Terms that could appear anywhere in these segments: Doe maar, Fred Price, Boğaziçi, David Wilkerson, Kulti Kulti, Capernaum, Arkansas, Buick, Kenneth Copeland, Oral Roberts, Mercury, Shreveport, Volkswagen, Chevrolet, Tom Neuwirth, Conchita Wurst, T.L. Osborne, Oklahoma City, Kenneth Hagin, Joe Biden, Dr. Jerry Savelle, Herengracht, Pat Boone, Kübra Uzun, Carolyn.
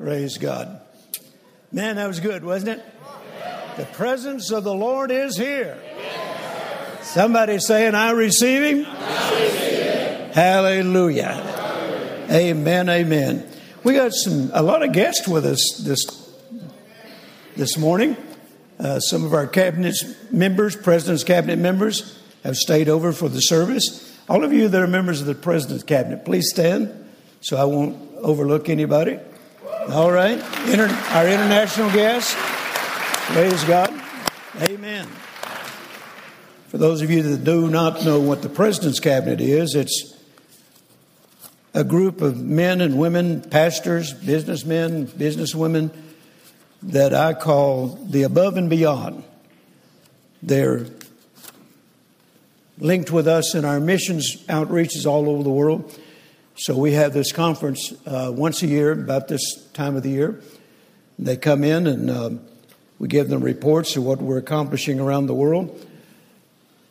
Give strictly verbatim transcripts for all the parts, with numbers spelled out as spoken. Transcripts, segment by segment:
Praise God. Man, that was good, wasn't it? The presence of the Lord is here. Somebody saying, I receive him. I receive him. Hallelujah. Hallelujah. Amen, amen. We got some a lot of guests with us this this morning. Uh, some of our cabinet members, president's cabinet members, have stayed over for the service. All of you that are members of the president's cabinet, please stand so I won't overlook anybody. All right. Inter- our international guests. Praise God. Amen. For those of you that do not know what the president's cabinet is, it's a group of men and women, pastors, businessmen, businesswomen, that I call the above and beyond. They're linked with us in our missions outreaches all over the world. So we have this conference uh, once a year, about this time of the year. They come in and uh, we give them reports of what we're accomplishing around the world.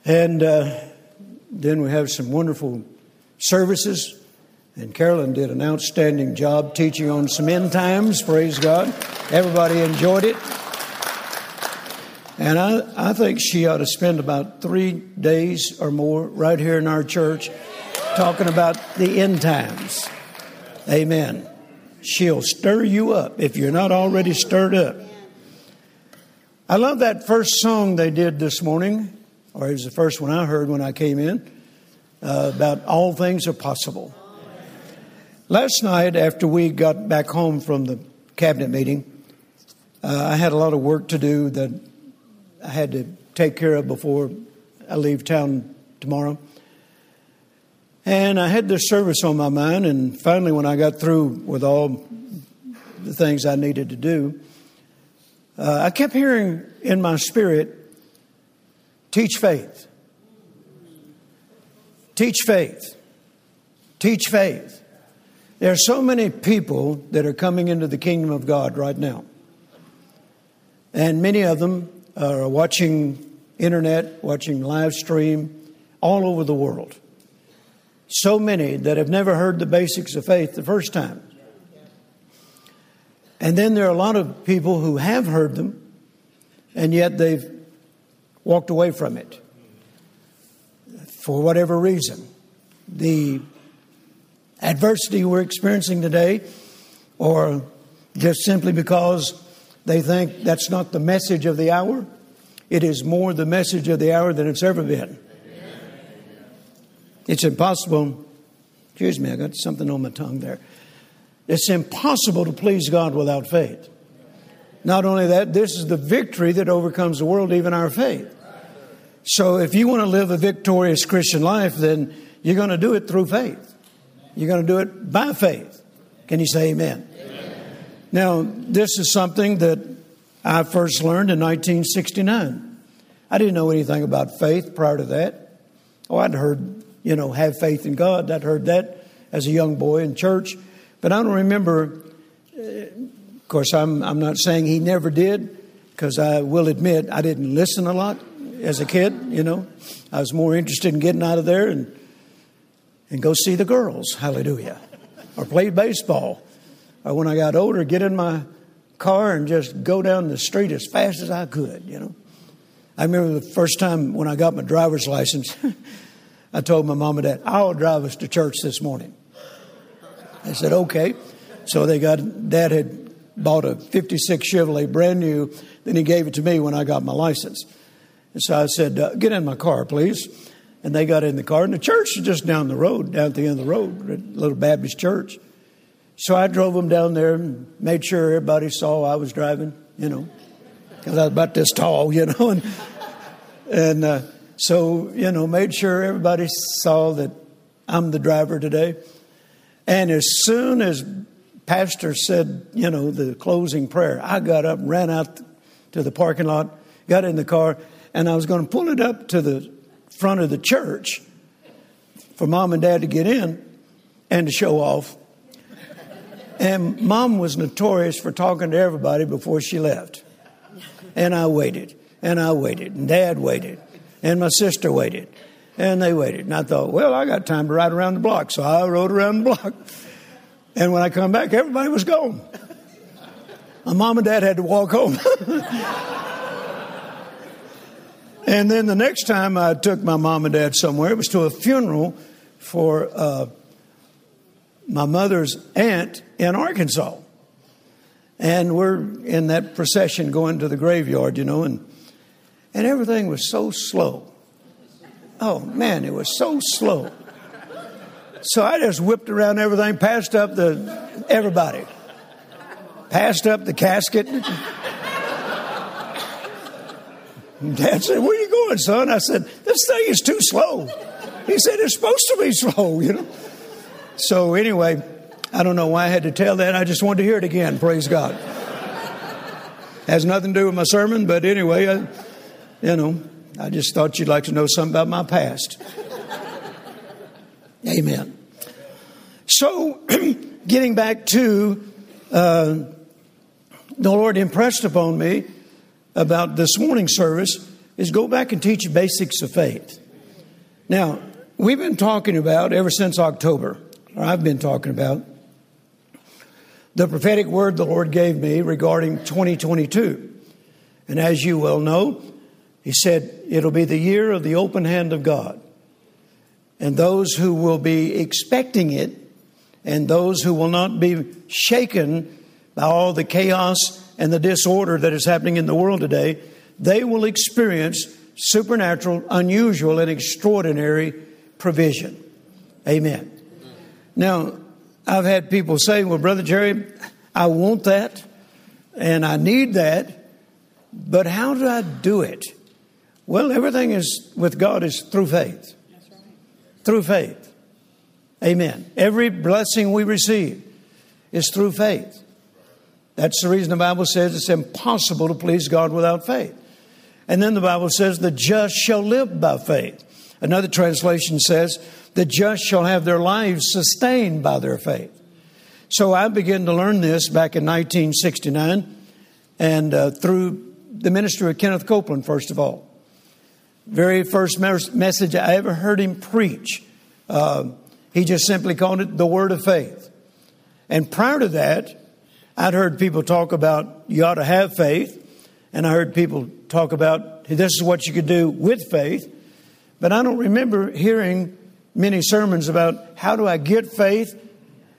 And uh, then we have some wonderful services. And Carolyn did an outstanding job teaching on some end times. Praise God. Everybody enjoyed it. And I, I think she ought to spend about three days or more right here in our church talking about the end times. Amen. She'll stir you up if you're not already stirred up. I love that first song they did this morning. Or it was the first one I heard when I came in, uh, about all things are possible. Last night, after we got back home from the cabinet meeting, uh, I had a lot of work to do that I had to take care of before I leave town tomorrow. And I had this service on my mind, and finally when I got through with all the things I needed to do, uh, I kept hearing in my spirit, teach faith, teach faith, teach faith. There are so many people that are coming into the kingdom of God right now. And many of them are watching internet, watching live stream all over the world. So many that have never heard the basics of faith the first time. And then there are a lot of people who have heard them, and yet they've walked away from it for whatever reason. The adversity we're experiencing today, or just simply because they think that's not the message of the hour, it is more the message of the hour than it's ever been. It's impossible. Excuse me, I got something on my tongue there. It's impossible to please God without faith. Not only that, this is the victory that overcomes the world, even our faith. So if you want to live a victorious Christian life, then you're going to do it through faith. You're going to do it by faith. Can you say amen? Amen. Now, this is something that I first learned in nineteen sixty-nine. I didn't know anything about faith prior to that. Oh, I'd heard, you know, have faith in God. I'd heard that as a young boy in church. But I don't remember. Uh, of course, I'm, I'm not saying he never did, because I will admit I didn't listen a lot. As a kid, you know, I was more interested in getting out of there and and go see the girls, hallelujah, or play baseball. Or when I got older, get in my car and just go down the street as fast as I could, you know. I remember the first time when I got my driver's license, I told my mom and dad, I'll drive us to church this morning. I said, okay. So they got, dad had bought a fifty-six Chevrolet, brand new. Then he gave it to me when I got my license. And so I said, uh, get in my car, please. And they got in the car. And the church is just down the road, down at the end of the road, a little Baptist church. So I drove them down there and made sure everybody saw I was driving, you know, because I was about this tall, you know. And, and uh, so, you know, made sure everybody saw that I'm the driver today. And as soon as pastor said, you know, the closing prayer, I got up, ran out to the parking lot, got in the car, and I was going to pull it up to the front of the church for mom and dad to get in and to show off. And mom was notorious for talking to everybody before she left. And I waited, and I waited, and dad waited, and my sister waited, and they waited. And I thought, well, I got time to ride around the block. So I rode around the block. And when I come back, everybody was gone. My mom and dad had to walk home. And then the next time I took my mom and dad somewhere, it was to a funeral for uh, my mother's aunt in Arkansas. And we're in that procession going to the graveyard, you know, and and everything was so slow. Oh, man, it was so slow. So I just whipped around everything, passed up the everybody. Passed up the casket. Dad said, "Where are you going, son?" I said, "This thing is too slow." He said, "It's supposed to be slow, you know." So anyway, I don't know why I had to tell that. I just wanted to hear it again. Praise God. Has nothing to do with my sermon, but anyway, I, you know, I just thought you'd like to know something about my past. Amen. So, getting back to uh, the Lord impressed upon me about this morning's service is go back and teach basics of faith. Now, we've been talking about ever since October, or I've been talking about, the prophetic word the Lord gave me regarding twenty twenty-two. And as you well know, He said, it'll be the year of the open hand of God. And those who will be expecting it and those who will not be shaken by all the chaos and the disorder that is happening in the world today, they will experience supernatural, unusual, and extraordinary provision. Amen. Now, I've had people say, "Well, Brother Jerry, I want that and I need that, but how do I do it?" Well, everything is with God is through faith. Through faith. Amen. Every blessing we receive is through faith. That's the reason the Bible says it's impossible to please God without faith. And then the Bible says the just shall live by faith. Another translation says the just shall have their lives sustained by their faith. So I began to learn this back in nineteen sixty-nine and uh, through the ministry of Kenneth Copeland, first of all. Very first message I ever heard him preach. Uh, he just simply called it the word of faith. And prior to that, I'd heard people talk about you ought to have faith. And I heard people talk about this is what you could do with faith. But I don't remember hearing many sermons about how do I get faith?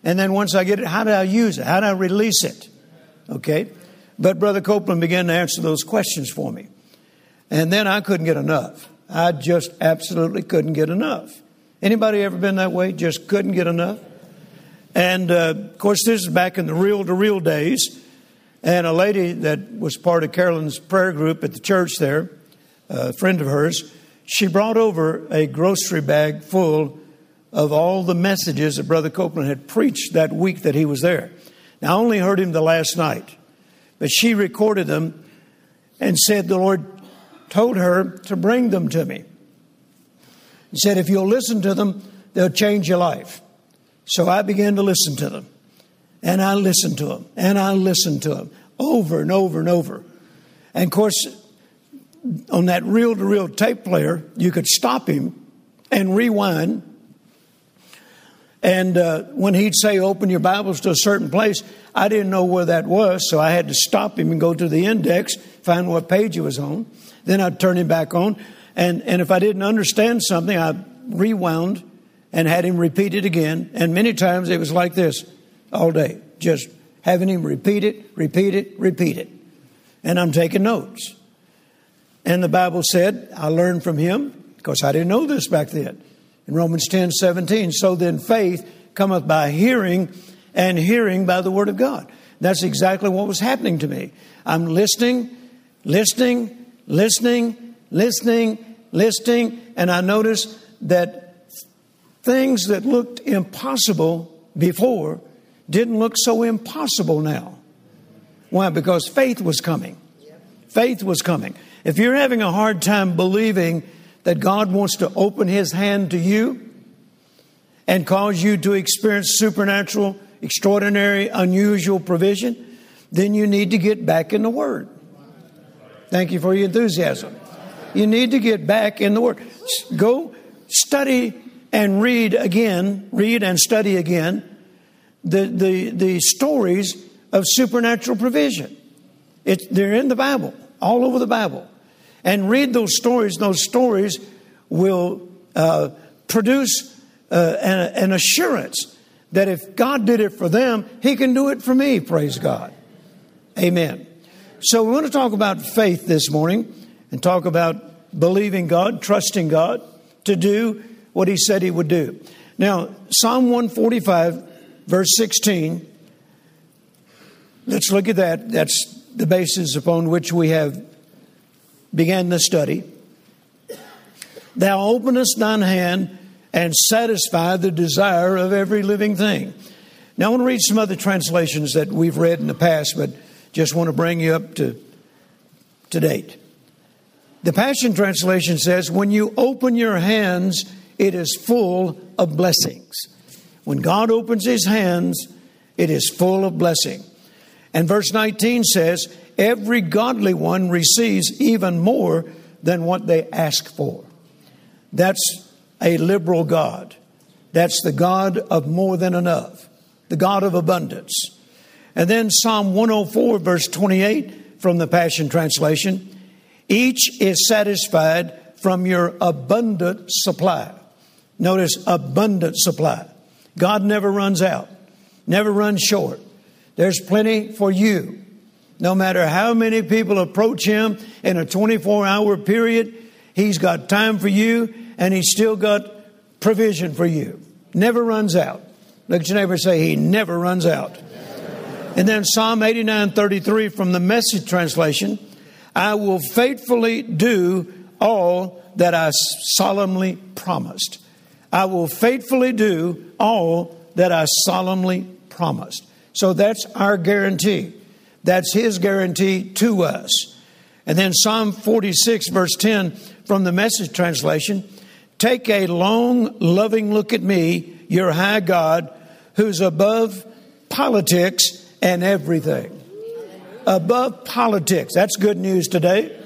And then once I get it, how do I use it? How do I release it? Okay. But Brother Copeland began to answer those questions for me. And then I couldn't get enough. I just absolutely couldn't get enough. Anybody ever been that way? Just couldn't get enough? And, uh, of course, this is back in the reel-to-reel days. And a lady that was part of Carolyn's prayer group at the church there, a friend of hers, she brought over a grocery bag full of all the messages that Brother Copeland had preached that week that he was there. Now, I only heard him the last night, but she recorded them and said the Lord told her to bring them to me. He said, if you'll listen to them, they'll change your life. So I began to listen to them. And I listened to them. And I listened to them over and over and over. And of course, on that reel-to-reel tape player, you could stop him and rewind. And uh, when he'd say, open your Bibles to a certain place, I didn't know where that was. So I had to stop him and go to the index, find what page he was on. Then I'd turn him back on. And, and if I didn't understand something, I rewound and had him repeat it again. And many times it was like this all day, just having him repeat it, repeat it, repeat it. And I'm taking notes. And the Bible said, I learned from him, because I didn't know this back then. In Romans ten seventeen, so then faith cometh by hearing and hearing by the word of God. That's exactly what was happening to me. I'm listening, listening, Listening, listening, listening, and I noticed that things that looked impossible before didn't look so impossible now. Why? Because faith was coming. Faith was coming. If you're having a hard time believing that God wants to open His hand to you and cause you to experience supernatural, extraordinary, unusual provision, then you need to get back in the Word. Thank you for your enthusiasm. You need to get back in the Word. Go study and read again, read and study again the, the, the stories of supernatural provision. It, they're in the Bible, all over the Bible. And read those stories. Those stories will uh, produce uh, an, an assurance that if God did it for them, He can do it for me, praise God. Amen. So we want to talk about faith this morning and talk about believing God, trusting God to do what He said He would do. Now, Psalm one forty-five, verse sixteen, let's look at that. That's the basis upon which we have began the study. Thou openest thine hand and satisfy the desire of every living thing. Now, I want to read some other translations that we've read in the past, but just want to bring you up to, to date. The Passion Translation says, when you open your hands, it is full of blessings. When God opens His hands, it is full of blessing. And verse nineteen says, every godly one receives even more than what they ask for. That's a liberal God. That's the God of more than enough, the God of abundance. And then Psalm one oh four, verse twenty-eight from the Passion Translation, each is satisfied from your abundant supply. Notice abundant supply. God never runs out, never runs short. There's plenty for you. No matter how many people approach Him in a twenty-four hour period, He's got time for you. And He's still got provision for you. Never runs out. Look at your neighbor and say, He never runs out. And then Psalm eighty-nine thirty-three from the Message Translation. I will faithfully do all that I solemnly promised. I will faithfully do all that I solemnly promised. So that's our guarantee. That's His guarantee to us. And then Psalm forty-six verse ten from the Message Translation. Take a long, loving look at me, your high God, who's above politics and everything. Above politics. That's good news today.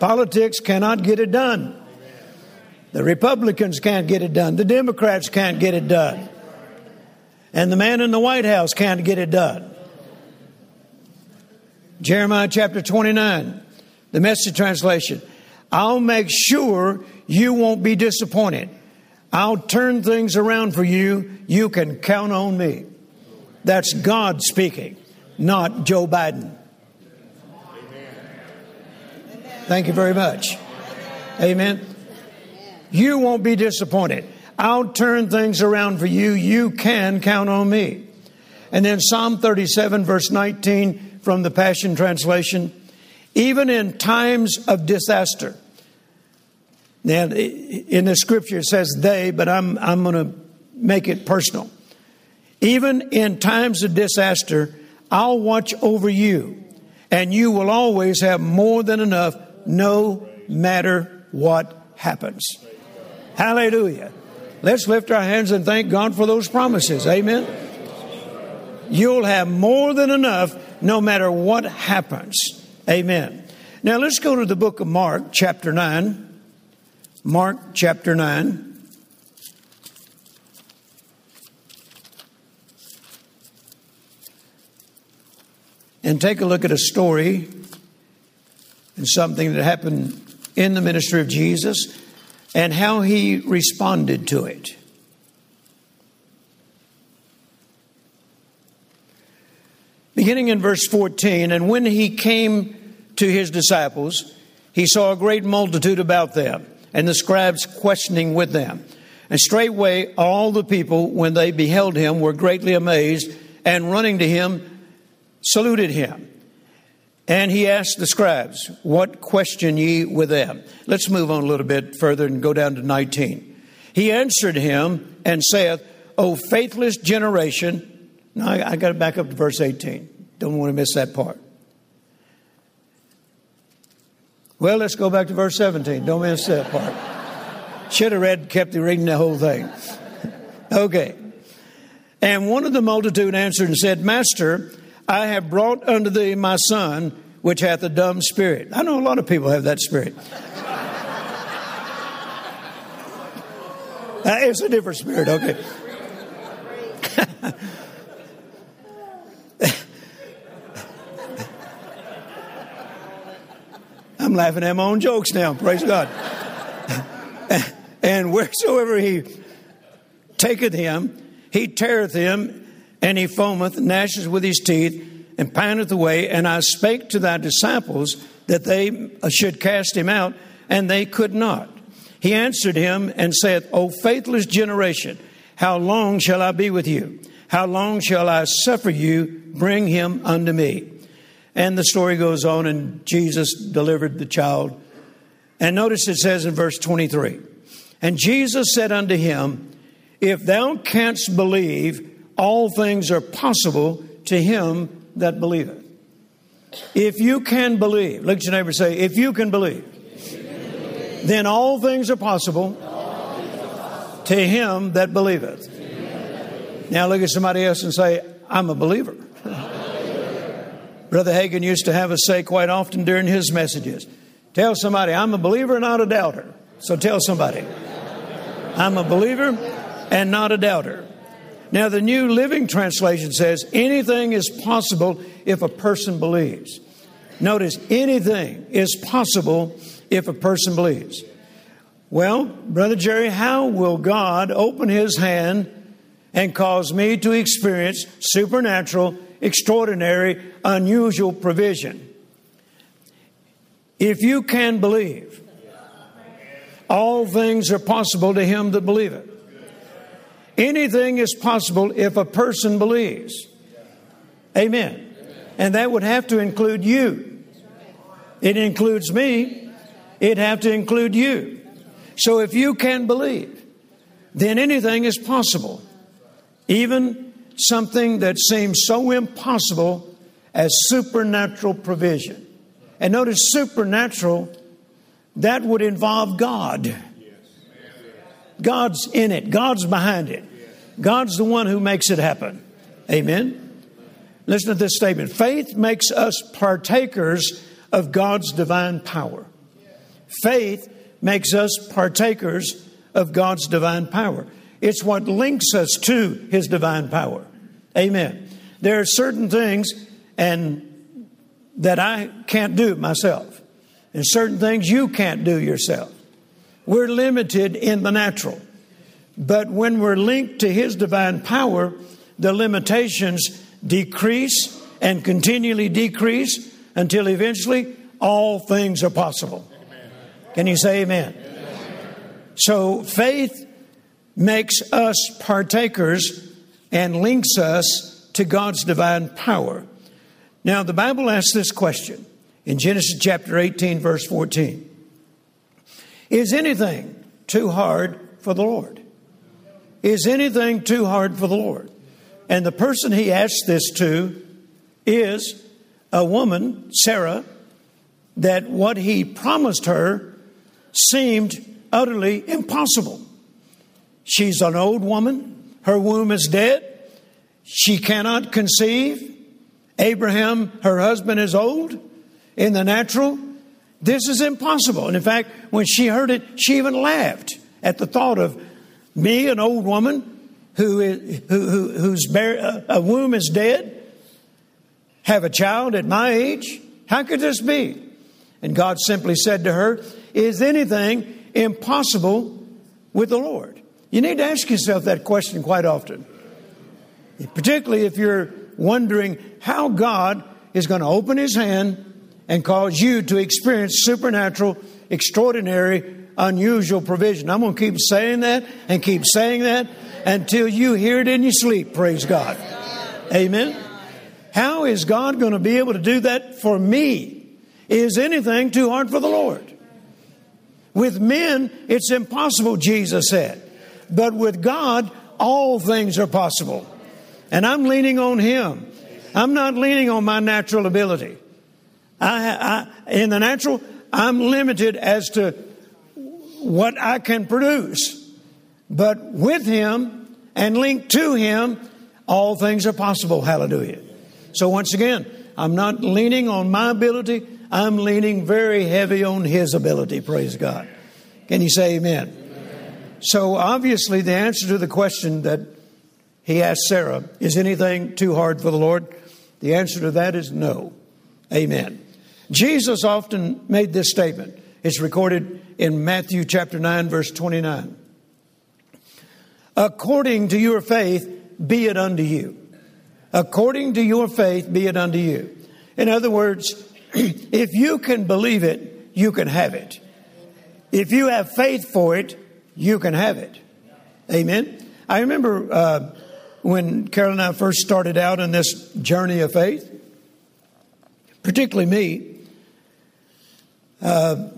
Politics cannot get it done. The Republicans can't get it done. The Democrats can't get it done. And the man in the White House can't get it done. Jeremiah chapter twenty-nine, the Message Translation. I'll make sure you won't be disappointed. I'll turn things around for you. You can count on me. That's God speaking, not Joe Biden. Thank you very much. Amen. You won't be disappointed. I'll turn things around for you. You can count on me. And then Psalm thirty-seven, verse nineteen from the Passion Translation. Even in times of disaster. Now, in the scripture it says they, but I'm, I'm going to make it personal. Even in times of disaster, I'll watch over you, and you will always have more than enough, no matter what happens. Hallelujah. Let's lift our hands and thank God for those promises. Amen. You'll have more than enough, no matter what happens. Amen. Now let's go to the book of Mark, chapter nine. Mark, chapter nine. And take a look at a story and something that happened in the ministry of Jesus and how He responded to it. Beginning in verse fourteen, and when He came to His disciples, He saw a great multitude about them, and the scribes questioning with them. And straightway all the people, when they beheld Him, were greatly amazed, and running to Him, saluted Him. And He asked the scribes, what question ye with them? Let's move on a little bit further and go down to nineteen. He answered him and saith, O faithless generation. Now I, I got to back up to verse eighteen. Don't want to miss that part. Well, let's go back to verse seventeen. Don't miss that part. Should have read, kept reading the whole thing. Okay. And one of the multitude answered and said, Master, I have brought unto thee my son, which hath a dumb spirit. I know a lot of people have that spirit. uh, it's a different spirit, okay. I'm laughing at my own jokes now. Praise God. And wheresoever he taketh him, he teareth him, and he foameth, gnasheth with his teeth, and pineth away. And I spake to thy disciples that they should cast him out, and they could not. He answered him and saith, O faithless generation, how long shall I be with you? How long shall I suffer you? Bring him unto me. And the story goes on, and Jesus delivered the child. And notice it says in verse twenty-three, and Jesus said unto him, if thou canst believe, all things are possible to him that believeth. If you can believe, look at your neighbor and say, if you can believe, you can believe. Then all things are possible, things are possible. To him that believeth. Him that believeth. Now look at somebody else and say, I'm a believer. I'm a believer. Brother Hagin used to have us say quite often during his messages, tell somebody, I'm a believer, not a doubter. So tell somebody, I'm a believer and not a doubter. Now, the New Living Translation says anything is possible if a person believes. Notice, anything is possible if a person believes. Well, Brother Jerry, how will God open his hand and cause me to experience supernatural, extraordinary, unusual provision? If you can believe, all things are possible to him that believeth. Anything is possible if a person believes. Amen. And that would have to include you. It includes me. It'd have to include you. So if you can believe, then anything is possible. Even something that seems so impossible as supernatural provision. And notice, supernatural, that would involve God. God's in it. God's behind it. God's the one who makes it happen. Amen. Listen to this statement. Faith makes us partakers of God's divine power. Faith makes us partakers of God's divine power. It's what links us to his divine power. Amen. There are certain things and that I can't do myself. And certain things you can't do yourself. We're limited in the natural. But when we're linked to his divine power, the limitations decrease and continually decrease until eventually all things are possible. Can you say amen? Amen. So faith makes us partakers and links us to God's divine power. Now, the Bible asks this question in Genesis chapter eighteen, verse fourteen. Is anything too hard for the Lord? Is anything too hard for the Lord? And the person he asked this to is a woman, Sarah, that what he promised her seemed utterly impossible. She's an old woman. Her womb is dead. She cannot conceive. Abraham, her husband, is old in the natural. This is impossible. And in fact, when she heard it, she even laughed at the thought of me, an old woman who is, who, who, whose bear, a womb is dead, have a child at my age. How could this be? And God simply said to her, is anything impossible with the Lord? You need to ask yourself that question quite often, particularly if you're wondering how God is going to open his hand and cause you to experience supernatural, extraordinary, unusual provision. I'm going to keep saying that and keep saying that until you hear it in your sleep. Praise God. Amen. How is God going to be able to do that for me? Is anything too hard for the Lord? With men, it's impossible, Jesus said. But with God, all things are possible. And I'm leaning on him. I'm not leaning on my natural ability. I, I, in the natural, I'm limited as to what I can produce. But with him and linked to him, all things are possible. Hallelujah. So once again, I'm not leaning on my ability. I'm leaning very heavy on his ability. Praise God. Can you say amen? Amen. So obviously the answer to the question that he asked Sarah, is anything too hard for the Lord? The answer to that is no. Amen. Jesus often made this statement. It's recorded in Matthew chapter nine, verse twenty-nine. According to your faith, be it unto you. According to your faith, be it unto you. In other words, if you can believe it, you can have it. If you have faith for it, you can have it. Amen. I remember uh, when Carolyn and I first started out on this journey of faith, particularly me, uh,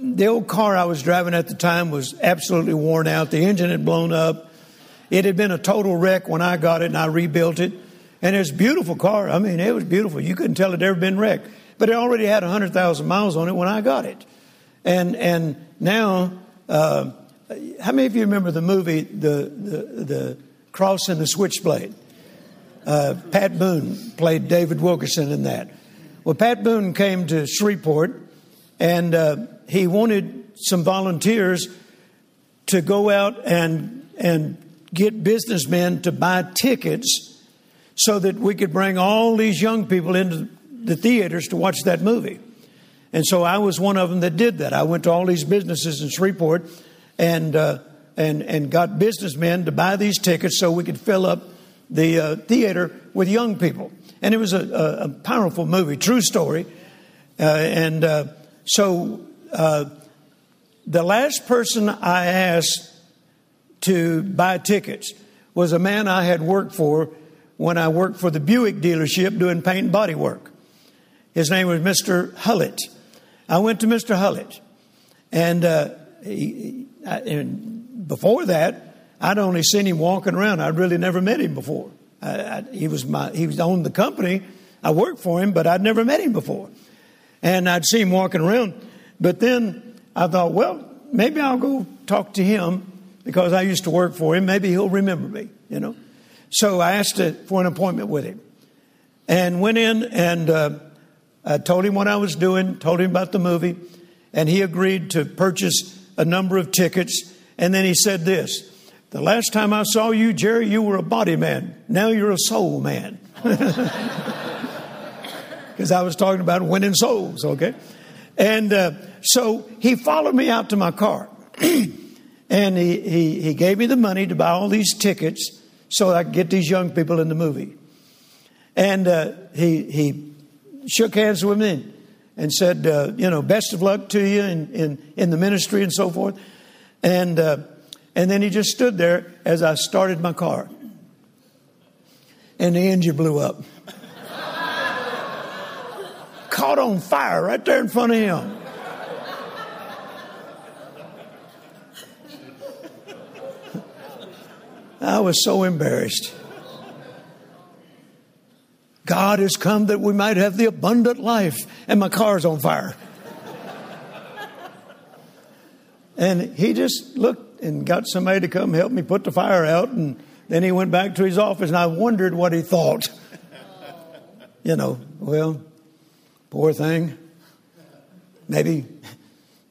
the old car I was driving at the time was absolutely worn out. The engine had blown up. It had been a total wreck when I got it and I rebuilt it. And it was a beautiful car. I mean, it was beautiful. You couldn't tell it had ever been wrecked. But it already had one hundred thousand miles on it when I got it. And and now, uh, how many of you remember the movie, The the, the Cross and the Switchblade? Uh, Pat Boone played David Wilkerson in that. Well, Pat Boone came to Shreveport, and uh, he wanted some volunteers to go out and and get businessmen to buy tickets so that we could bring all these young people into the theaters to watch that movie. And so I was one of them that did that. I went to all these businesses in Shreveport and uh, and and got businessmen to buy these tickets so we could fill up the uh, theater with young people. And it was a, a, a powerful movie, true story. Uh, and uh, so uh, the last person I asked to buy tickets was a man I had worked for when I worked for the Buick dealership doing paint and body work. His name was Mister Hullett. I went to Mister Hullett. And, uh, he, I, and before that, I'd only seen him walking around. I'd really never met him before. I, I, he was my, he owned the company. I worked for him, but I'd never met him before. And I'd see him walking around. But then I thought, well, maybe I'll go talk to him because I used to work for him. Maybe he'll remember me, you know. So I asked for an appointment with him and went in and uh, I told him what I was doing, told him about the movie, and he agreed to purchase a number of tickets. And then he said this, "The last time I saw you, Jerry, you were a body man. Now you're a soul man." Because I was talking about winning souls, okay? And uh, so he followed me out to my car. And he, he, he gave me the money to buy all these tickets so I could get these young people in the movie. And uh, he he shook hands with me and said, uh, you know, best of luck to you in, in, in the ministry and so forth. And uh, and then he just stood there as I started my car. And the engine blew up. Caught on fire right there in front of him. I was so embarrassed. God has come that we might have the abundant life, and my car's on fire. And he just looked and got somebody to come help me put the fire out, and then he went back to his office, and I wondered what he thought. You know, well, poor thing. Maybe,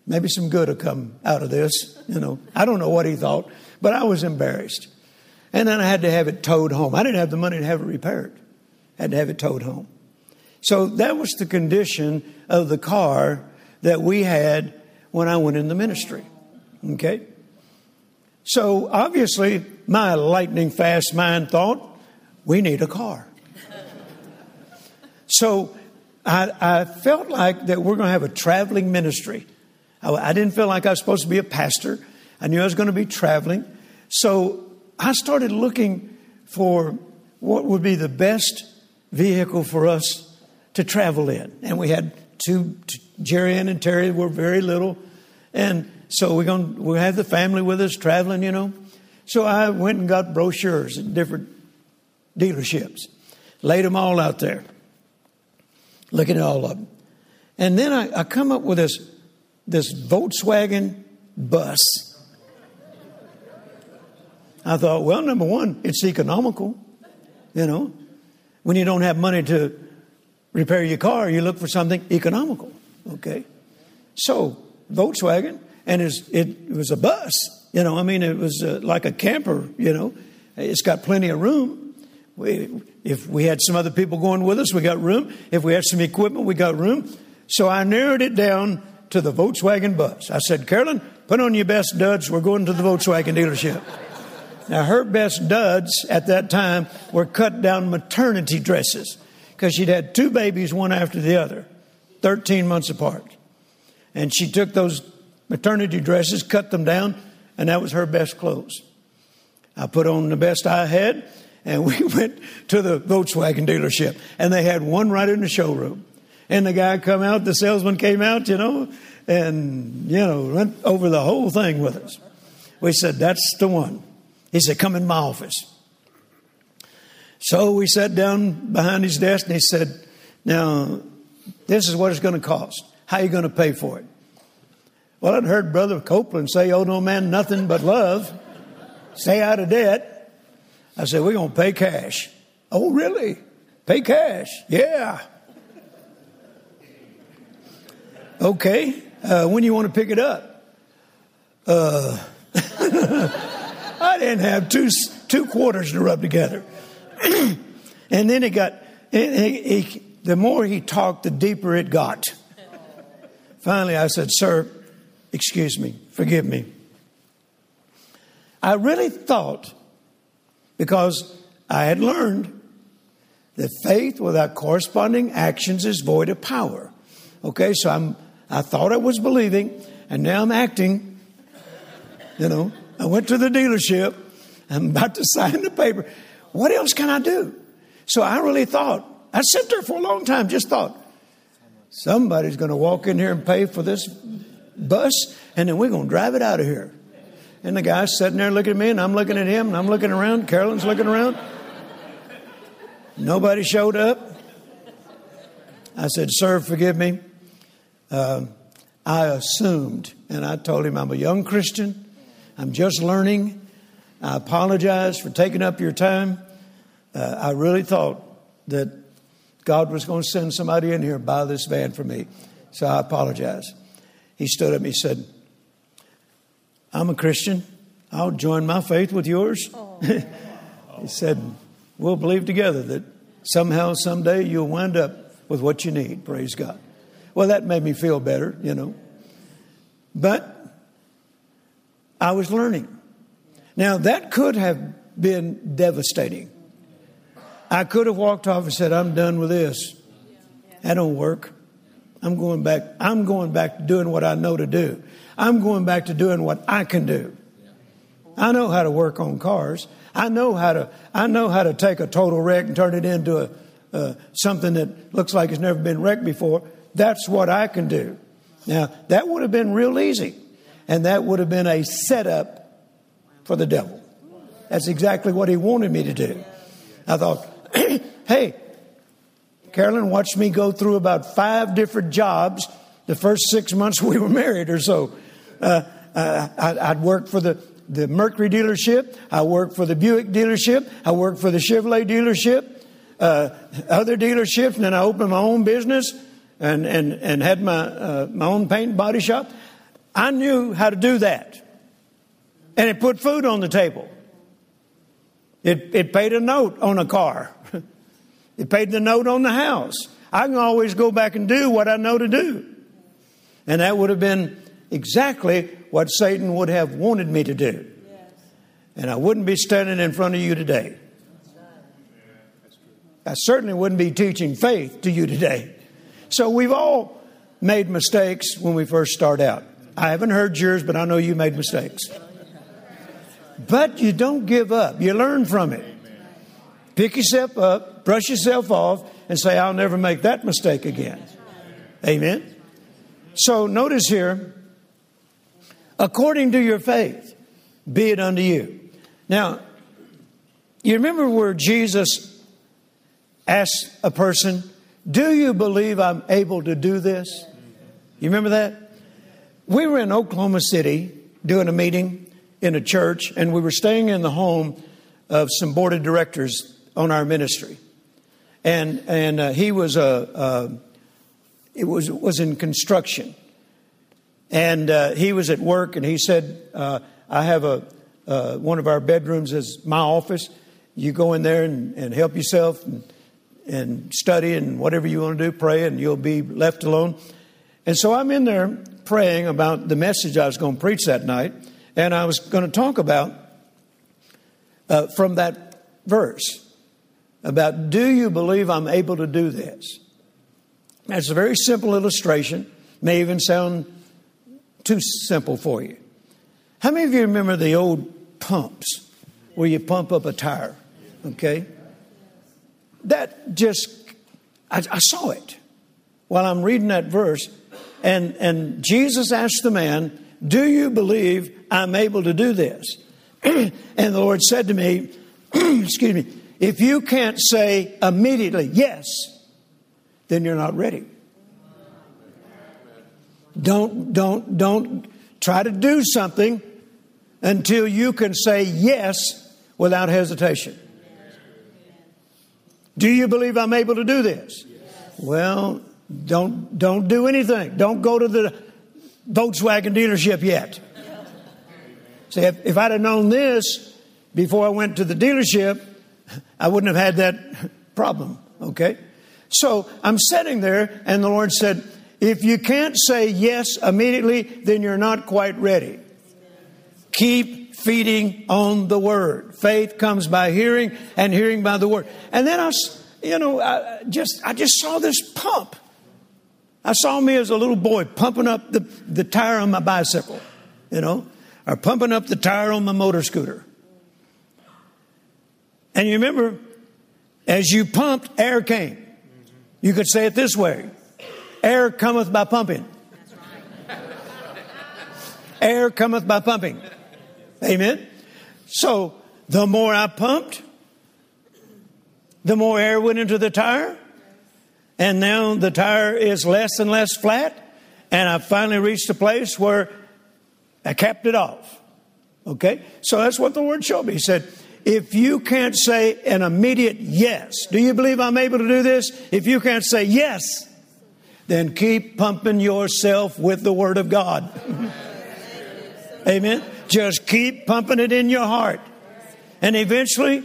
maybe some good will come out of this. You know, I don't know what he thought, but I was embarrassed. And then I had to have it towed home. I didn't have the money to have it repaired. I had to have it towed home. So that was the condition of the car that we had when I went in the ministry. Okay? So obviously, my lightning fast mind thought, we need a car. So I, I felt like that we're going to have a traveling ministry. I, I didn't feel like I was supposed to be a pastor. I knew I was going to be traveling. So I started looking for what would be the best vehicle for us to travel in. And we had two, Jerry Ann and Terry were very little. And so we're going to, we have the family with us traveling, you know. So I went and got brochures at different dealerships, laid them all out there, looking at all of them. And then I, I come up with this, this Volkswagen bus. I thought, well, number one, it's economical, you know. When you don't have money to repair your car, you look for something economical, okay. So Volkswagen, and it's, it was a bus, you know. I mean, it was uh, like a camper, you know. It's got plenty of room. We, if we had some other people going with us, we got room. If we had some equipment, we got room. So I narrowed it down to the Volkswagen bus. I said, Carolyn, put on your best duds. We're going to the Volkswagen dealership. Now, her best duds at that time were cut down maternity dresses because she'd had two babies, one after the other, thirteen months apart. And she took those maternity dresses, cut them down, and that was her best clothes. I put on the best I had, and we went to the Volkswagen dealership. And they had one right in the showroom. And the guy come out, the salesman came out, you know, and, you know, went over the whole thing with us. We said, that's the one. He said, come in my office. So we sat down behind his desk, and he said, now, this is what it's going to cost. How are you going to pay for it? Well, I'd heard Brother Copeland say, oh, no man, nothing but love. Stay out of debt. I said, we're going to pay cash. Oh, really? Pay cash? Yeah. Okay. Uh, when do you want to pick it up? Uh, I didn't have two two quarters to rub together. And then it got, he, he, the more he talked, the deeper it got. Finally, I said, sir, excuse me, forgive me. I really thought, because I had learned that faith without corresponding actions is void of power. Okay, so I'm, I thought I was believing, and now I'm acting. You know, I went to the dealership. I'm about to sign the paper. What else can I do? So I really thought, I sat there for a long time, just thought, somebody's going to walk in here and pay for this bus, and then we're going to drive it out of here. And the guy's sitting there looking at me, and I'm looking at him, and I'm looking around. Carolyn's looking around. Nobody showed up. I said, sir, forgive me. Uh, I assumed, and I told him I'm a young Christian. I'm just learning. I apologize for taking up your time. Uh, I really thought that God was going to send somebody in here to buy this van for me. So I apologize. He stood up and he said, I'm a Christian. I'll join my faith with yours. He said, we'll believe together that somehow, someday you'll wind up with what you need. Praise God. Well, that made me feel better, you know. But I was learning. Now, that could have been devastating. I could have walked off and said, I'm done with this. That don't work. I'm going back. I'm going back to doing what I know to do. I'm going back to doing what I can do. I know how to work on cars. I know how to. I know how to take a total wreck and turn it into a, uh, something that looks like it's never been wrecked before. That's what I can do. Now that would have been real easy, and that would have been a setup for the devil. That's exactly what he wanted me to do. I thought, hey, Carolyn watched me go through about five different jobs the first six months we were married or so. Uh, uh, I, I'd worked for the, the Mercury dealership. I worked for the Buick dealership. I worked for the Chevrolet dealership, uh, other dealerships. And then I opened my own business and, and, and had my, uh, my own paint and body shop. I knew how to do that. And it put food on the table. It, it paid a note on a car. It paid the note on the house. I can always go back and do what I know to do. And that would have been exactly what Satan would have wanted me to do. And I wouldn't be standing in front of you today. I certainly wouldn't be teaching faith to you today. So we've all made mistakes when we first start out. I haven't heard yours, but I know you made mistakes. But you don't give up. You learn from it. Pick yourself up, brush yourself off, and say, I'll never make that mistake again. Amen. So notice here, according to your faith, be it unto you. Now, you remember where Jesus asked a person, do you believe I'm able to do this? You remember that? We were in Oklahoma City doing a meeting in a church, and we were staying in the home of some board of directors on our ministry, and and uh, he was a uh, it was was in construction, and uh, he was at work, and he said, uh, "I have a uh, one of our bedrooms is my office. You go in there and, and help yourself and and study and whatever you want to do, pray, and you'll be left alone." And so I'm in there praying about the message I was going to preach that night. And I was going to talk about uh, from that verse about, do you believe I'm able to do this? That's a very simple illustration. May even sound too simple for you. How many of you remember the old pumps where you pump up a tire? Okay. That just, I, I saw it while I'm reading that verse. And, and Jesus asked the man, do you believe I'm able to do this? And the Lord said to me, excuse me, if you can't say immediately, yes, then you're not ready. Don't, don't, don't try to do something until you can say yes without hesitation. Do you believe I'm able to do this? Yes. Well, don't don't do anything. Don't go to the Volkswagen dealership yet. See, if, if I'd have known this before I went to the dealership, I wouldn't have had that problem. Okay? So I'm sitting there, and the Lord said, if you can't say yes immediately, then you're not quite ready. Keep feeding on the Word. Faith comes by hearing, and hearing by the Word. And then I, you know, I just I just saw this pump. I saw me as a little boy pumping up the, the tire on my bicycle, you know, or pumping up the tire on my motor scooter. And you remember, as you pumped, air came. You could say it this way. Air cometh by pumping. Air cometh by pumping. Amen. So the more I pumped, the more air went into the tire. And now the tire is less and less flat. And I finally reached a place where I capped it off. Okay. So that's what the Lord showed me. He said, if you can't say an immediate yes, do you believe I'm able to do this? If you can't say yes, then keep pumping yourself with the Word of God. Amen. Just keep pumping it in your heart. And eventually,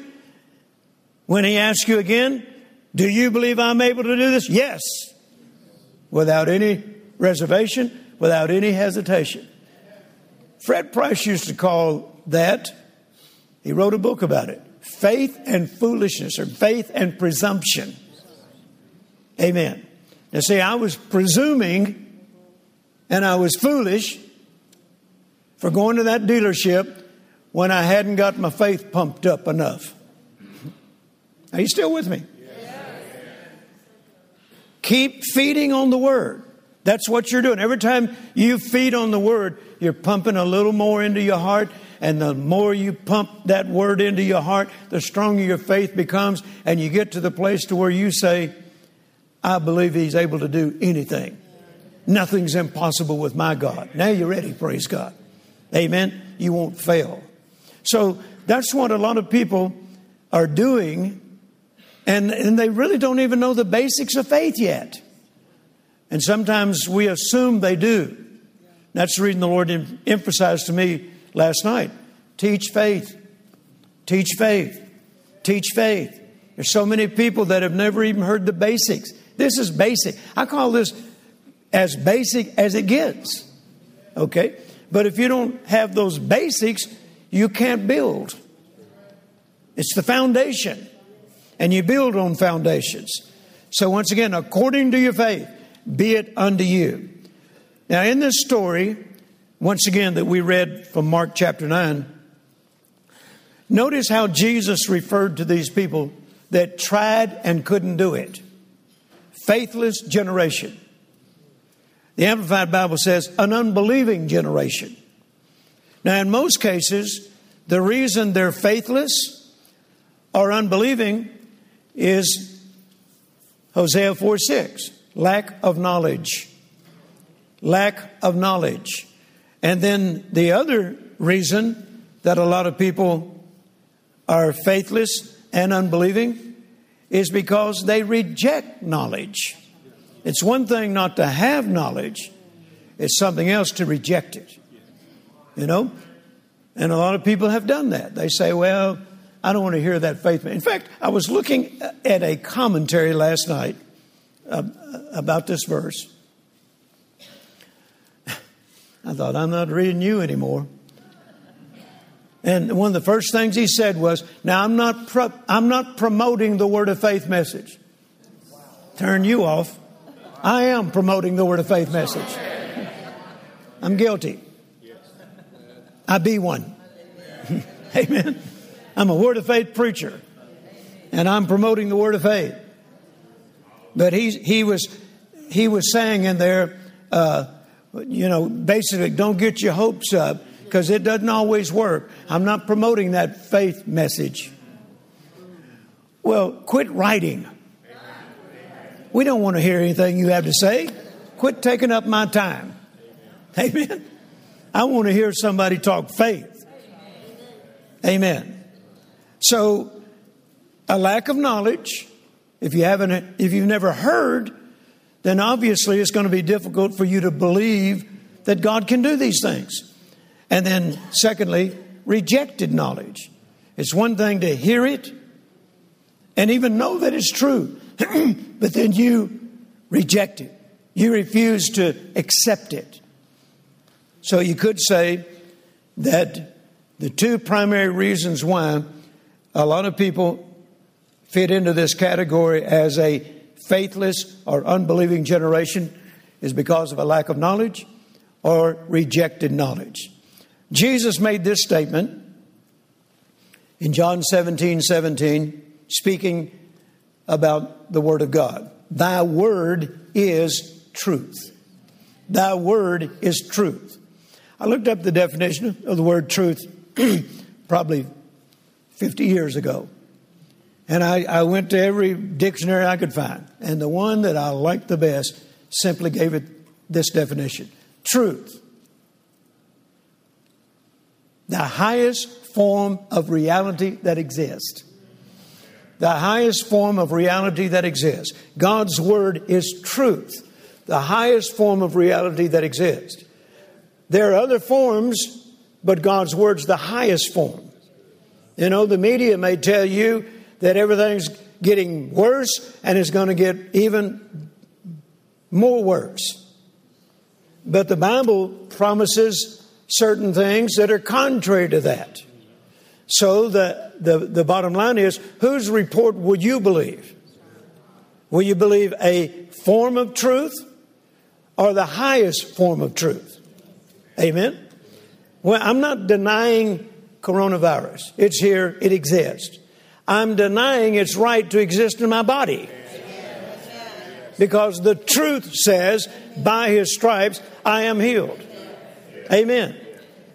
when He asks you again, do you believe I'm able to do this? Yes. Without any reservation, without any hesitation. Fred Price used to call that, he wrote a book about it, faith and foolishness, or faith and presumption. Amen. Now see, I was presuming and I was foolish for going to that dealership when I hadn't got my faith pumped up enough. Are you still with me? Yes. Keep feeding on the Word. That's what you're doing. Every time you feed on the Word, you're pumping a little more into your heart. And the more you pump that Word into your heart, the stronger your faith becomes. And you get to the place to where you say, I believe He's able to do anything. Nothing's impossible with my God. Now you're ready, praise God. Amen. You won't fail. So that's what a lot of people are doing. And, and they really don't even know the basics of faith yet. And sometimes we assume they do. That's the reason the Lord em- emphasized to me last night. Teach faith. Teach faith. Teach faith. There's so many people that have never even heard the basics. This is basic. I call this as basic as it gets. Okay? But if you don't have those basics, you can't build. It's the foundation. And you build on foundations. So once again, according to your faith, be it unto you. Now in this story, once again, that we read from Mark chapter nine, notice how Jesus referred to these people that tried and couldn't do it. Faithless generation. The Amplified Bible says an unbelieving generation. Now, in most cases, the reason they're faithless or unbelieving is Hosea four six, lack of knowledge. Lack of knowledge. And then the other reason that a lot of people are faithless and unbelieving is because they reject knowledge. It's one thing not to have knowledge. It's something else to reject it. You know? And a lot of people have done that. They say, well, I don't want to hear that faith. In fact, I was looking at a commentary last night about this verse. I thought, I'm not reading you anymore. And one of the first things he said was, now I'm not pro- I'm not promoting the Word of Faith message. Turn you off. I am promoting the Word of Faith message. I'm guilty. I be one. Amen. I'm a Word of Faith preacher. And I'm promoting the Word of Faith. But he he was he was saying in there, uh, you know, basically, don't get your hopes up because it doesn't always work. I'm not promoting that faith message. Well, quit writing. We don't want to hear anything you have to say. Quit taking up my time. Amen. I want to hear somebody talk faith. Amen. So, a lack of knowledge. If you haven't, if you've never heard, then obviously it's going to be difficult for you to believe that God can do these things. And then, secondly, rejected knowledge. It's one thing to hear it and even know that it's true, but then you reject it. You refuse to accept it. So you could say that the two primary reasons why a lot of people fit into this category as a faithless or unbelieving generation is because of a lack of knowledge or rejected knowledge. Jesus made this statement in John seventeen seventeen, speaking about the Word of God. Thy Word is truth. Thy Word is truth. I looked up the definition of the word truth probably fifty years ago. And I, I went to every dictionary I could find. And the one that I liked the best simply gave it this definition. Truth. The highest form of reality that exists. The highest form of reality that exists. God's Word is truth. The highest form of reality that exists. There are other forms, but God's Word's the highest form. You know, the media may tell you that everything's getting worse and it's going to get even more worse. But the Bible promises certain things that are contrary to that. So the, the, the bottom line is, whose report would you believe? Will you believe a form of truth or the highest form of truth? Amen? Well, I'm not denying coronavirus. It's here. It exists. I'm denying its right to exist in my body. Because the truth says, by His stripes, I am healed. Amen.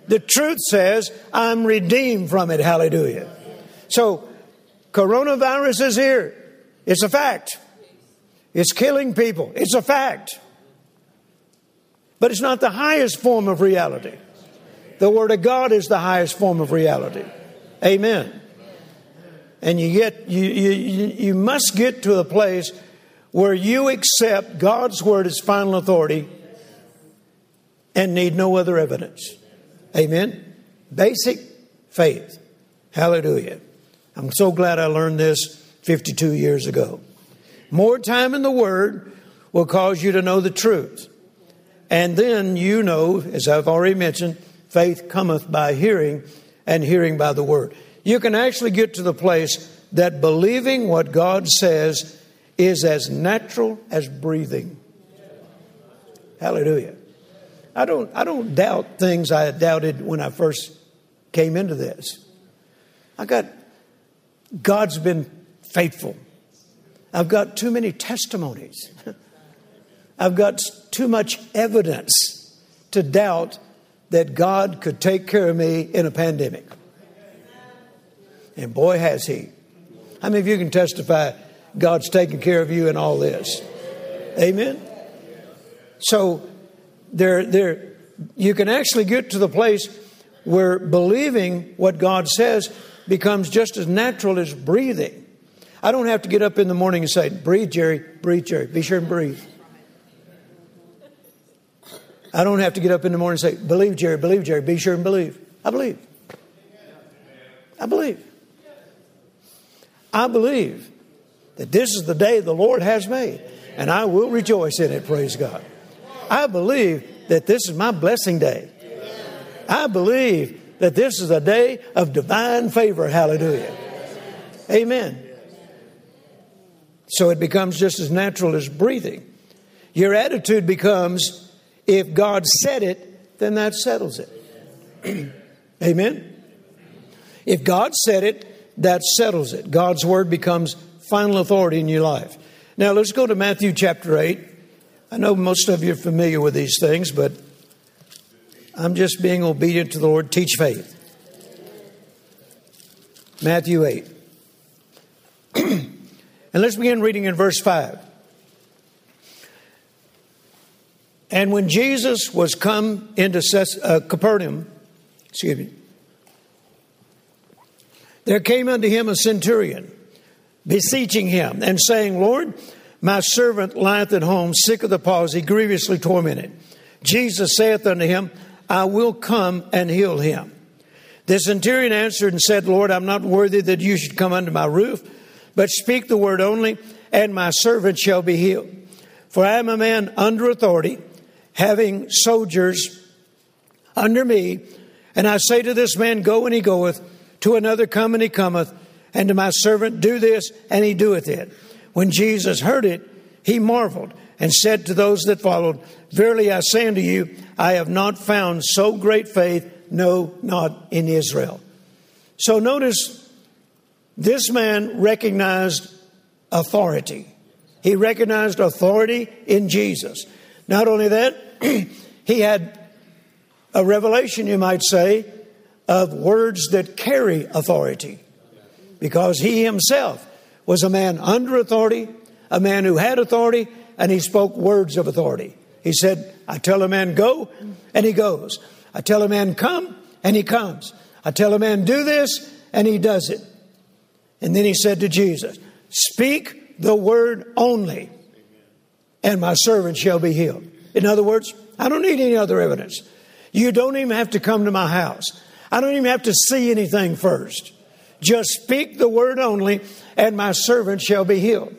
The truth says, I'm redeemed from it. Hallelujah. So, coronavirus is here. It's a fact. It's killing people. It's a fact. But it's not the highest form of reality. The Word of God is the highest form of reality. Amen. And you get you, you you must get to a place where you accept God's Word as final authority and need no other evidence. Amen. Basic faith. Hallelujah. I'm so glad I learned this fifty-two years ago. More time in the Word will cause you to know the truth. And then you know, as I've already mentioned, faith cometh by hearing and hearing by the Word. You can actually get to the place that believing what God says is as natural as breathing. Hallelujah. I don't I don't doubt things I doubted when I first came into this. I got, God's been faithful. I've got too many testimonies. I've got too much evidence to doubt that God could take care of me in a pandemic. And boy, has He. How many of you can testify God's taking care of you in all this? Amen? So there, there, you can actually get to the place where believing what God says becomes just as natural as breathing. I don't have to get up in the morning and say, breathe, Jerry, breathe, Jerry. Be sure and breathe. I don't have to get up in the morning and say, believe, Jerry, believe, Jerry. Be sure and believe. I believe. I believe. I believe that this is the day the Lord has made, and I will rejoice in it, praise God. I believe that this is my blessing day. I believe that this is a day of divine favor. Hallelujah. Amen. So it becomes just as natural as breathing. Your attitude becomes, if God said it, then that settles it. Amen. If God said it, that settles it. God's word becomes final authority in your life. Now let's go to Matthew chapter eight. I know most of you are familiar with these things, but I'm just being obedient to the Lord. Teach faith. Matthew eight. And let's begin reading in verse five. And when Jesus was come into Capernaum, excuse me, there came unto him a centurion, beseeching him, and saying, Lord, my servant lieth at home, sick of the palsy, grievously tormented. Jesus saith unto him, I will come and heal him. The centurion answered and said, Lord, I'm not worthy that you should come under my roof, but speak the word only, and my servant shall be healed. For I am a man under authority, having soldiers under me. And I say to this man, go, and he goeth. To another, come, and he cometh. And to my servant, do this, and he doeth it. When Jesus heard it, he marveled, and said to those that followed, Verily I say unto you, I have not found so great faith, no, not in Israel. So notice, this man recognized authority. He recognized authority in Jesus. Not only that, he had a revelation, you might say, of words that carry authority. Because he himself was a man under authority, a man who had authority, and he spoke words of authority. He said, I tell a man go, and he goes. I tell a man come, and he comes. I tell a man do this, and he does it. And then he said to Jesus, speak the word only, and my servant shall be healed. In other words, I don't need any other evidence. You don't even have to come to my house. I don't even have to see anything first. Just speak the word only, and my servant shall be healed.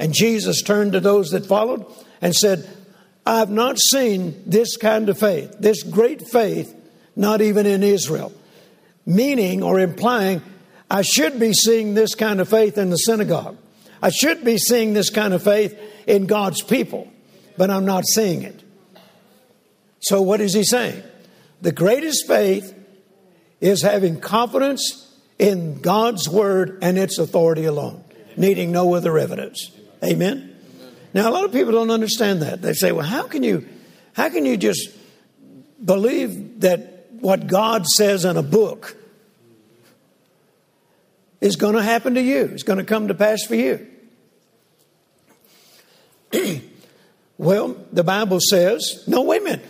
And Jesus turned to those that followed and said, I have not seen this kind of faith, this great faith, not even in Israel. Meaning or implying, I should be seeing this kind of faith in the synagogue. I should be seeing this kind of faith in God's people, but I'm not seeing it. So what is he saying? The greatest faith is having confidence in God's word and its authority alone, needing no other evidence. Amen? Now, a lot of people don't understand that. They say, well, how can you, how can you just believe that what God says in a book is going to happen to you? It's going to come to pass for you. Well, the Bible says, no, wait a minute.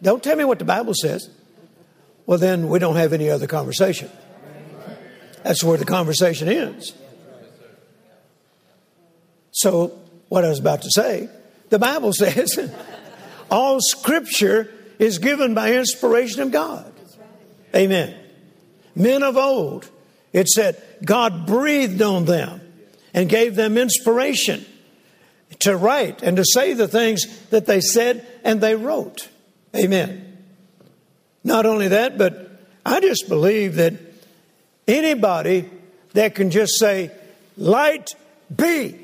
Don't tell me what the Bible says. Well, then we don't have any other conversation. That's where the conversation ends. So what I was about to say, the Bible says all scripture is given by inspiration of God. Amen. Men of old, it said God breathed on them and gave them inspiration to write and to say the things that they said and they wrote. Amen. Not only that, but I just believe that anybody that can just say, light be,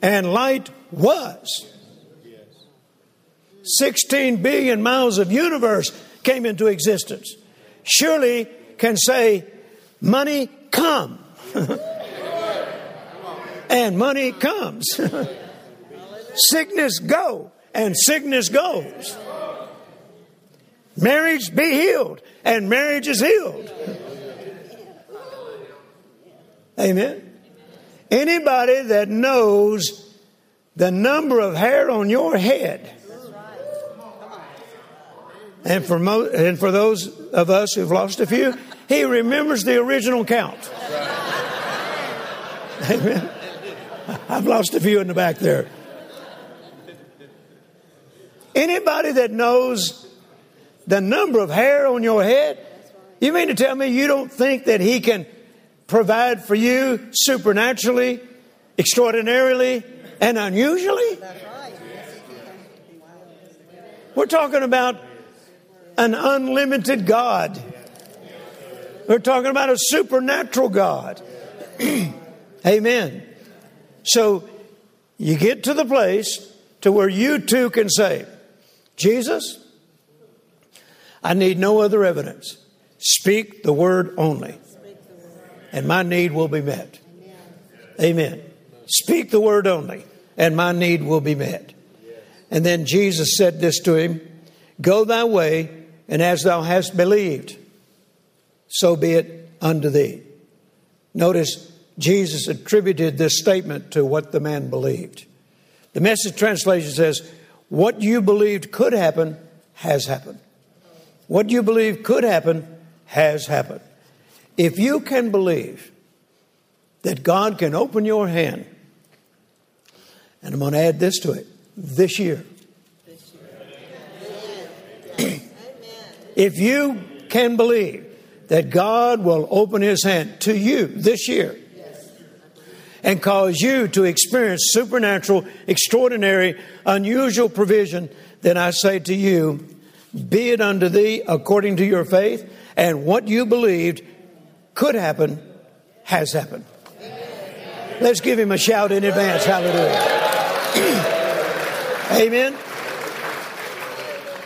and light was. sixteen billion miles of universe came into existence. Surely can say, money come. And money comes. Sickness go. And sickness goes. Marriage be healed. And marriage is healed. Amen. Anybody that knows the number of hair on your head. And for mo- and for those of us who've lost a few, he remembers the original count. Amen. I've lost a few in the back there. Anybody that knows the number of hair on your head, you mean to tell me you don't think that he can provide for you supernaturally, extraordinarily, and unusually? We're talking about an unlimited God. We're talking about a supernatural God. Amen. So you get to the place to where you too can say, Jesus, I need no other evidence. Speak the word only, and my need will be met. Amen. Speak the word only, and my need will be met. And then Jesus said this to him, go thy way, and as thou hast believed, so be it unto thee. Notice Jesus attributed this statement to what the man believed. The Message translation says, what you believed could happen has happened. What you believe could happen has happened. If you can believe that God can open your hand, and I'm going to add this to it, this year. This year. If you can believe that God will open his hand to you this year, and cause you to experience supernatural, extraordinary, unusual provision, then I say to you, be it unto thee according to your faith, and what you believed could happen has happened. Let's give him a shout in advance. Hallelujah. Amen.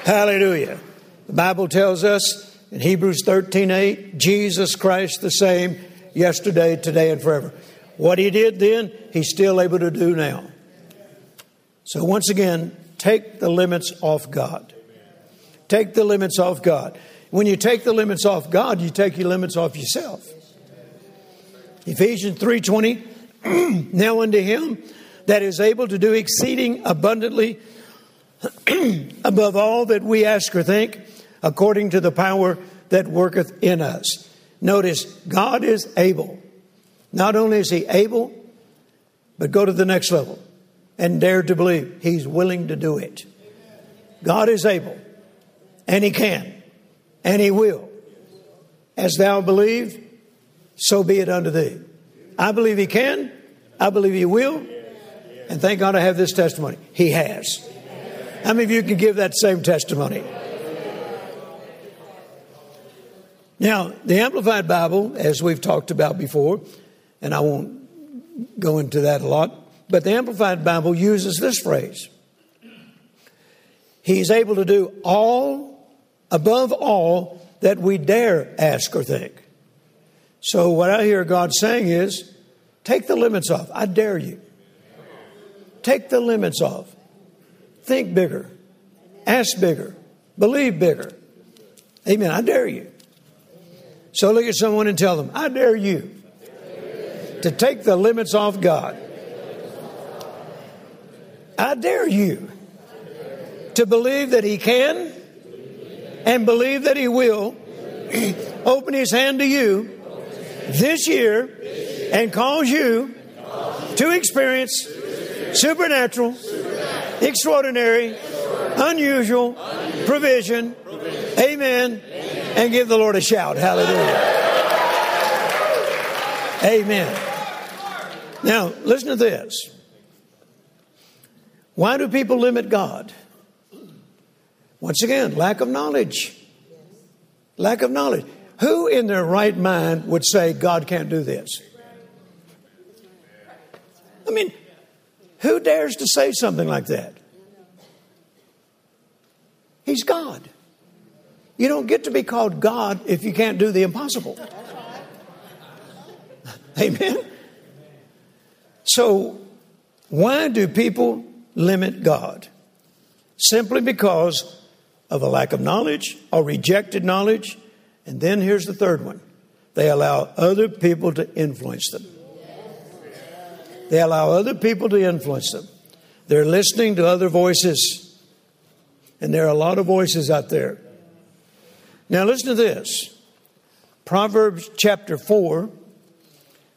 Hallelujah. The Bible tells us in Hebrews thirteen eight, Jesus Christ the same yesterday, today, and forever. What he did then, he's still able to do now. So once again, take the limits off God. Take the limits off God. When you take the limits off God, you take your limits off yourself. Ephesians three twenty, now unto him that is able to do exceeding abundantly above all that we ask or think, according to the power that worketh in us. Notice, God is able. Not only is he able, but go to the next level and dare to believe he's willing to do it. God is able, and he can, and he will. As thou believe, so be it unto thee. I believe he can. I believe he will. And thank God I have this testimony. He has. How many of you can give that same testimony? Now, the Amplified Bible, as we've talked about before, and I won't go into that a lot, but the Amplified Bible uses this phrase. He's able to do all, above all, that we dare ask or think. So what I hear God saying is, take the limits off. I dare you. Take the limits off. Think bigger. Ask bigger. Believe bigger. Amen. I dare you. So look at someone and tell them, I dare you to take the limits off God. I dare you to believe that he can and believe that he will open his hand to you this year and cause you to experience supernatural, extraordinary, unusual provision. Amen. And give the Lord a shout. Hallelujah. Amen. Now, listen to this. Why do people limit God? Once again, lack of knowledge. Lack of knowledge. Who in their right mind would say, God can't do this? I mean, who dares to say something like that? He's God. You don't get to be called God if you can't do the impossible. Amen. So why do people limit God? Simply because of a lack of knowledge or rejected knowledge. And then here's the third one. They allow other people to influence them. They allow other people to influence them. They're listening to other voices. And there are a lot of voices out there. Now listen to this. Proverbs chapter four,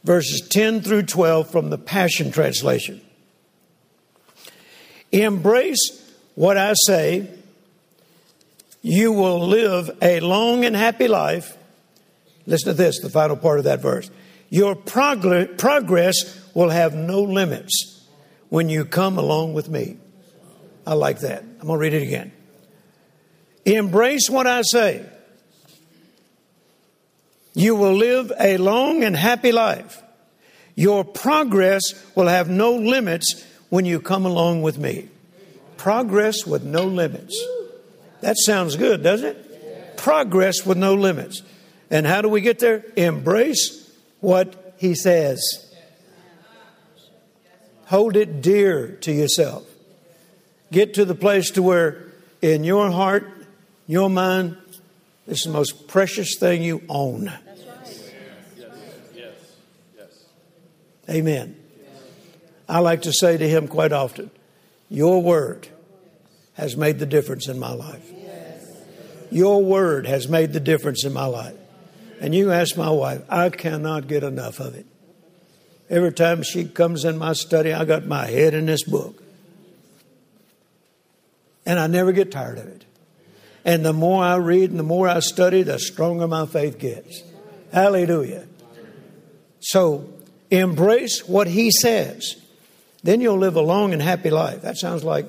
verses ten through twelve from the Passion Translation. Embrace what I say. You will live a long and happy life. Listen to this, the final part of that verse. Your prog- progress will have no limits when you come along with me. I like that. I'm going to read it again. Embrace what I say. You will live a long and happy life. Your progress will have no limits when you come along with me. Progress with no limits. That sounds good, doesn't it? Progress with no limits. And how do we get there? Embrace what he says. Hold it dear to yourself. Get to the place to where in your heart, your mind, this is the most precious thing you own. That's right. Yes. Yes. Yes. Amen. I like to say to him quite often, your word has made the difference in my life. Your word has made the difference in my life. And you ask my wife, I cannot get enough of it. Every time she comes in my study, I got my head in this book. And I never get tired of it. And the more I read and the more I study, the stronger my faith gets. Hallelujah. So embrace what he says. Then you'll live a long and happy life. That sounds like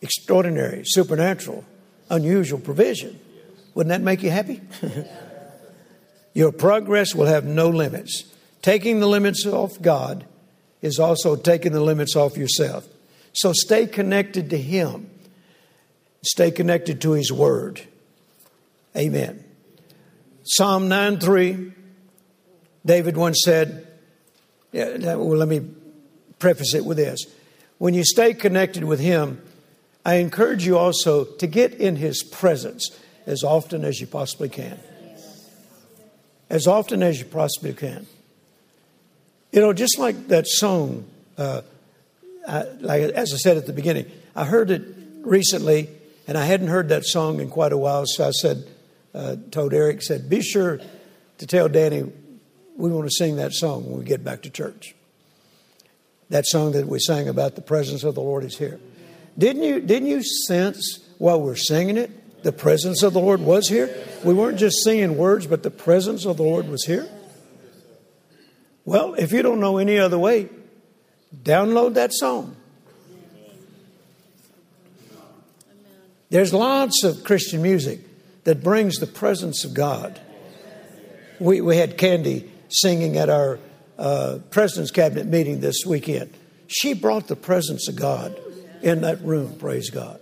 extraordinary, supernatural, unusual provision. Wouldn't that make you happy? Your progress will have no limits. Taking the limits off God is also taking the limits off yourself. So stay connected to him. Stay connected to his word. Amen. Psalm nine three, David once said, yeah, well, let me preface it with this. When you stay connected with him, I encourage you also to get in his presence as often as you possibly can. As often as you possibly can. You know, just like that song, uh, I, like as I said at the beginning, I heard it recently, and I hadn't heard that song in quite a while, so I said, uh, told Eric, said, be sure to tell Danny we want to sing that song when we get back to church. That song that we sang about the presence of the Lord is here. Didn't you, didn't you sense while we're singing it, the presence of the Lord was here? We weren't just singing words, but the presence of the Lord was here. Well, if you don't know any other way, download that song. There's lots of Christian music that brings the presence of God. We we had Candy singing at our uh, President's Cabinet meeting this weekend. She brought the presence of God in that room, praise God.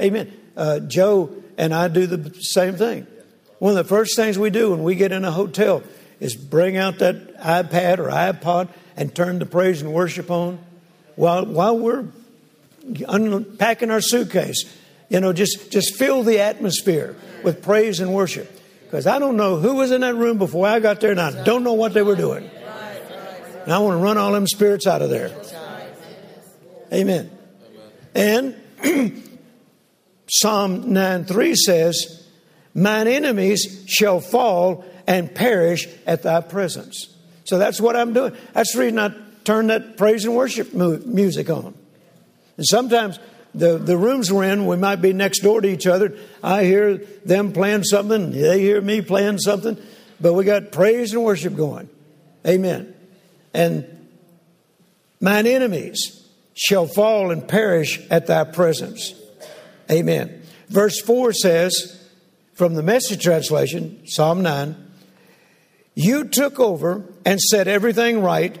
Amen. Uh, Joe and I do the same thing. One of the first things we do when we get in a hotel is bring out that iPad or iPod and turn the praise and worship on while while we're unpacking our suitcase. You know, just, just fill the atmosphere with praise and worship. Because I don't know who was in that room before I got there, and I don't know what they were doing. And I want to run all them spirits out of there. Amen. And Psalm nine three says, mine enemies shall fall and perish at thy presence. So that's what I'm doing. That's the reason I turn that praise and worship mu- music on. And sometimes the the rooms we're in, we might be next door to each other. I hear them playing something. They hear me playing something. But we got praise and worship going. Amen. And mine enemies shall fall and perish at thy presence. Amen. Verse four says, from the Message translation, Psalm nine, you took over and set everything right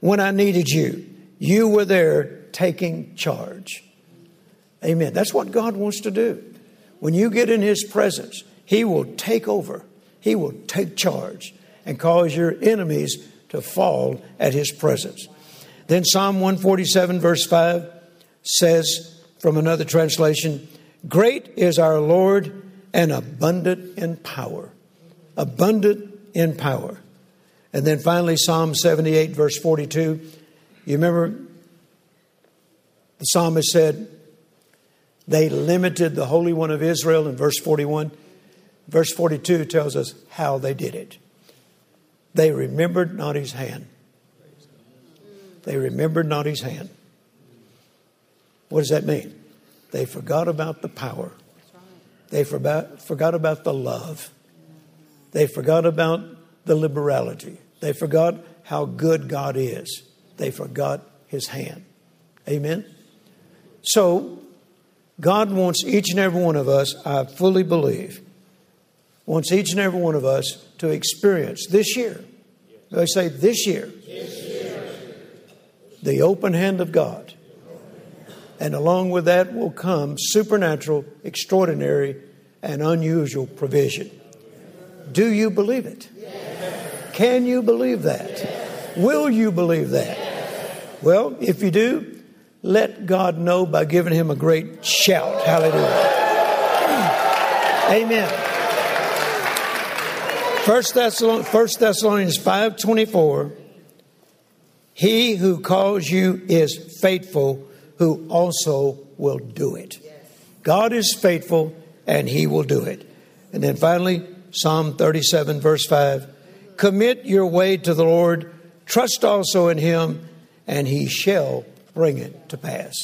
when I needed you. You were there taking charge. Amen. That's what God wants to do. When you get in his presence, he will take over. He will take charge and cause your enemies to fall at his presence. Then Psalm one forty-seven verse five says from another translation, great is our Lord and abundant in power. Abundant in power. And then finally, Psalm seventy-eight verse forty-two. You remember the psalmist said, they limited the Holy One of Israel in verse forty-one. Verse forty-two tells us how they did it. They remembered not his hand. They remembered not his hand. What does that mean? They forgot about the power. They forgot, forgot about the love. They forgot about the liberality. They forgot how good God is. They forgot his hand. Amen? So God wants each and every one of us, I fully believe, wants each and every one of us to experience this year. They say this year, this year, the open hand of God. And along with that will come supernatural, extraordinary, and unusual provision. Do you believe it? Yes. Can you believe that? Yes. Will you believe that? Yes. Well, if you do, let God know by giving him a great shout. Hallelujah. Amen. First Thessalonians, First Thessalonians five twenty-four. He who calls you is faithful, who also will do it. God is faithful, and he will do it. And then finally, Psalm thirty-seven, verse five. Commit your way to the Lord. Trust also in him, and he shall bring it to pass.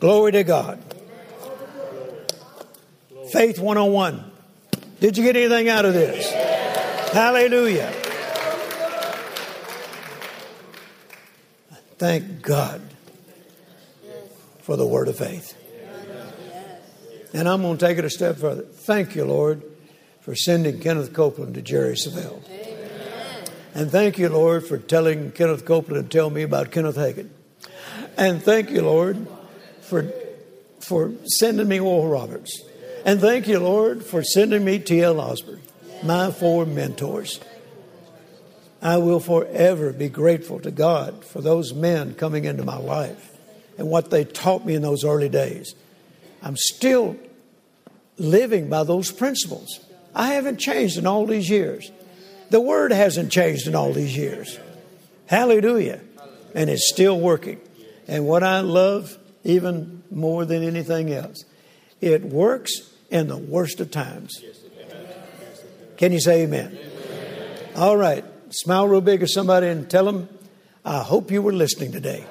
Glory to God. Faith one oh one. Did you get anything out of this? Hallelujah. Thank God for the word of faith. And I'm going to take it a step further. Thank you, Lord, for sending Kenneth Copeland to Jerry Savelle. Amen. And thank you, Lord, for telling Kenneth Copeland to tell me about Kenneth Hagin. And thank you, Lord, for, for sending me Oral Roberts. And thank you, Lord, for sending me T L Osborne. My four mentors. I will forever be grateful to God for those men coming into my life and what they taught me in those early days. I'm still living by those principles. I haven't changed in all these years. The word hasn't changed in all these years. Hallelujah. And it's still working. And what I love even more than anything else, it works in the worst of times. Can you say amen? Amen? All right. Smile real big at somebody and tell them, I hope you were listening today.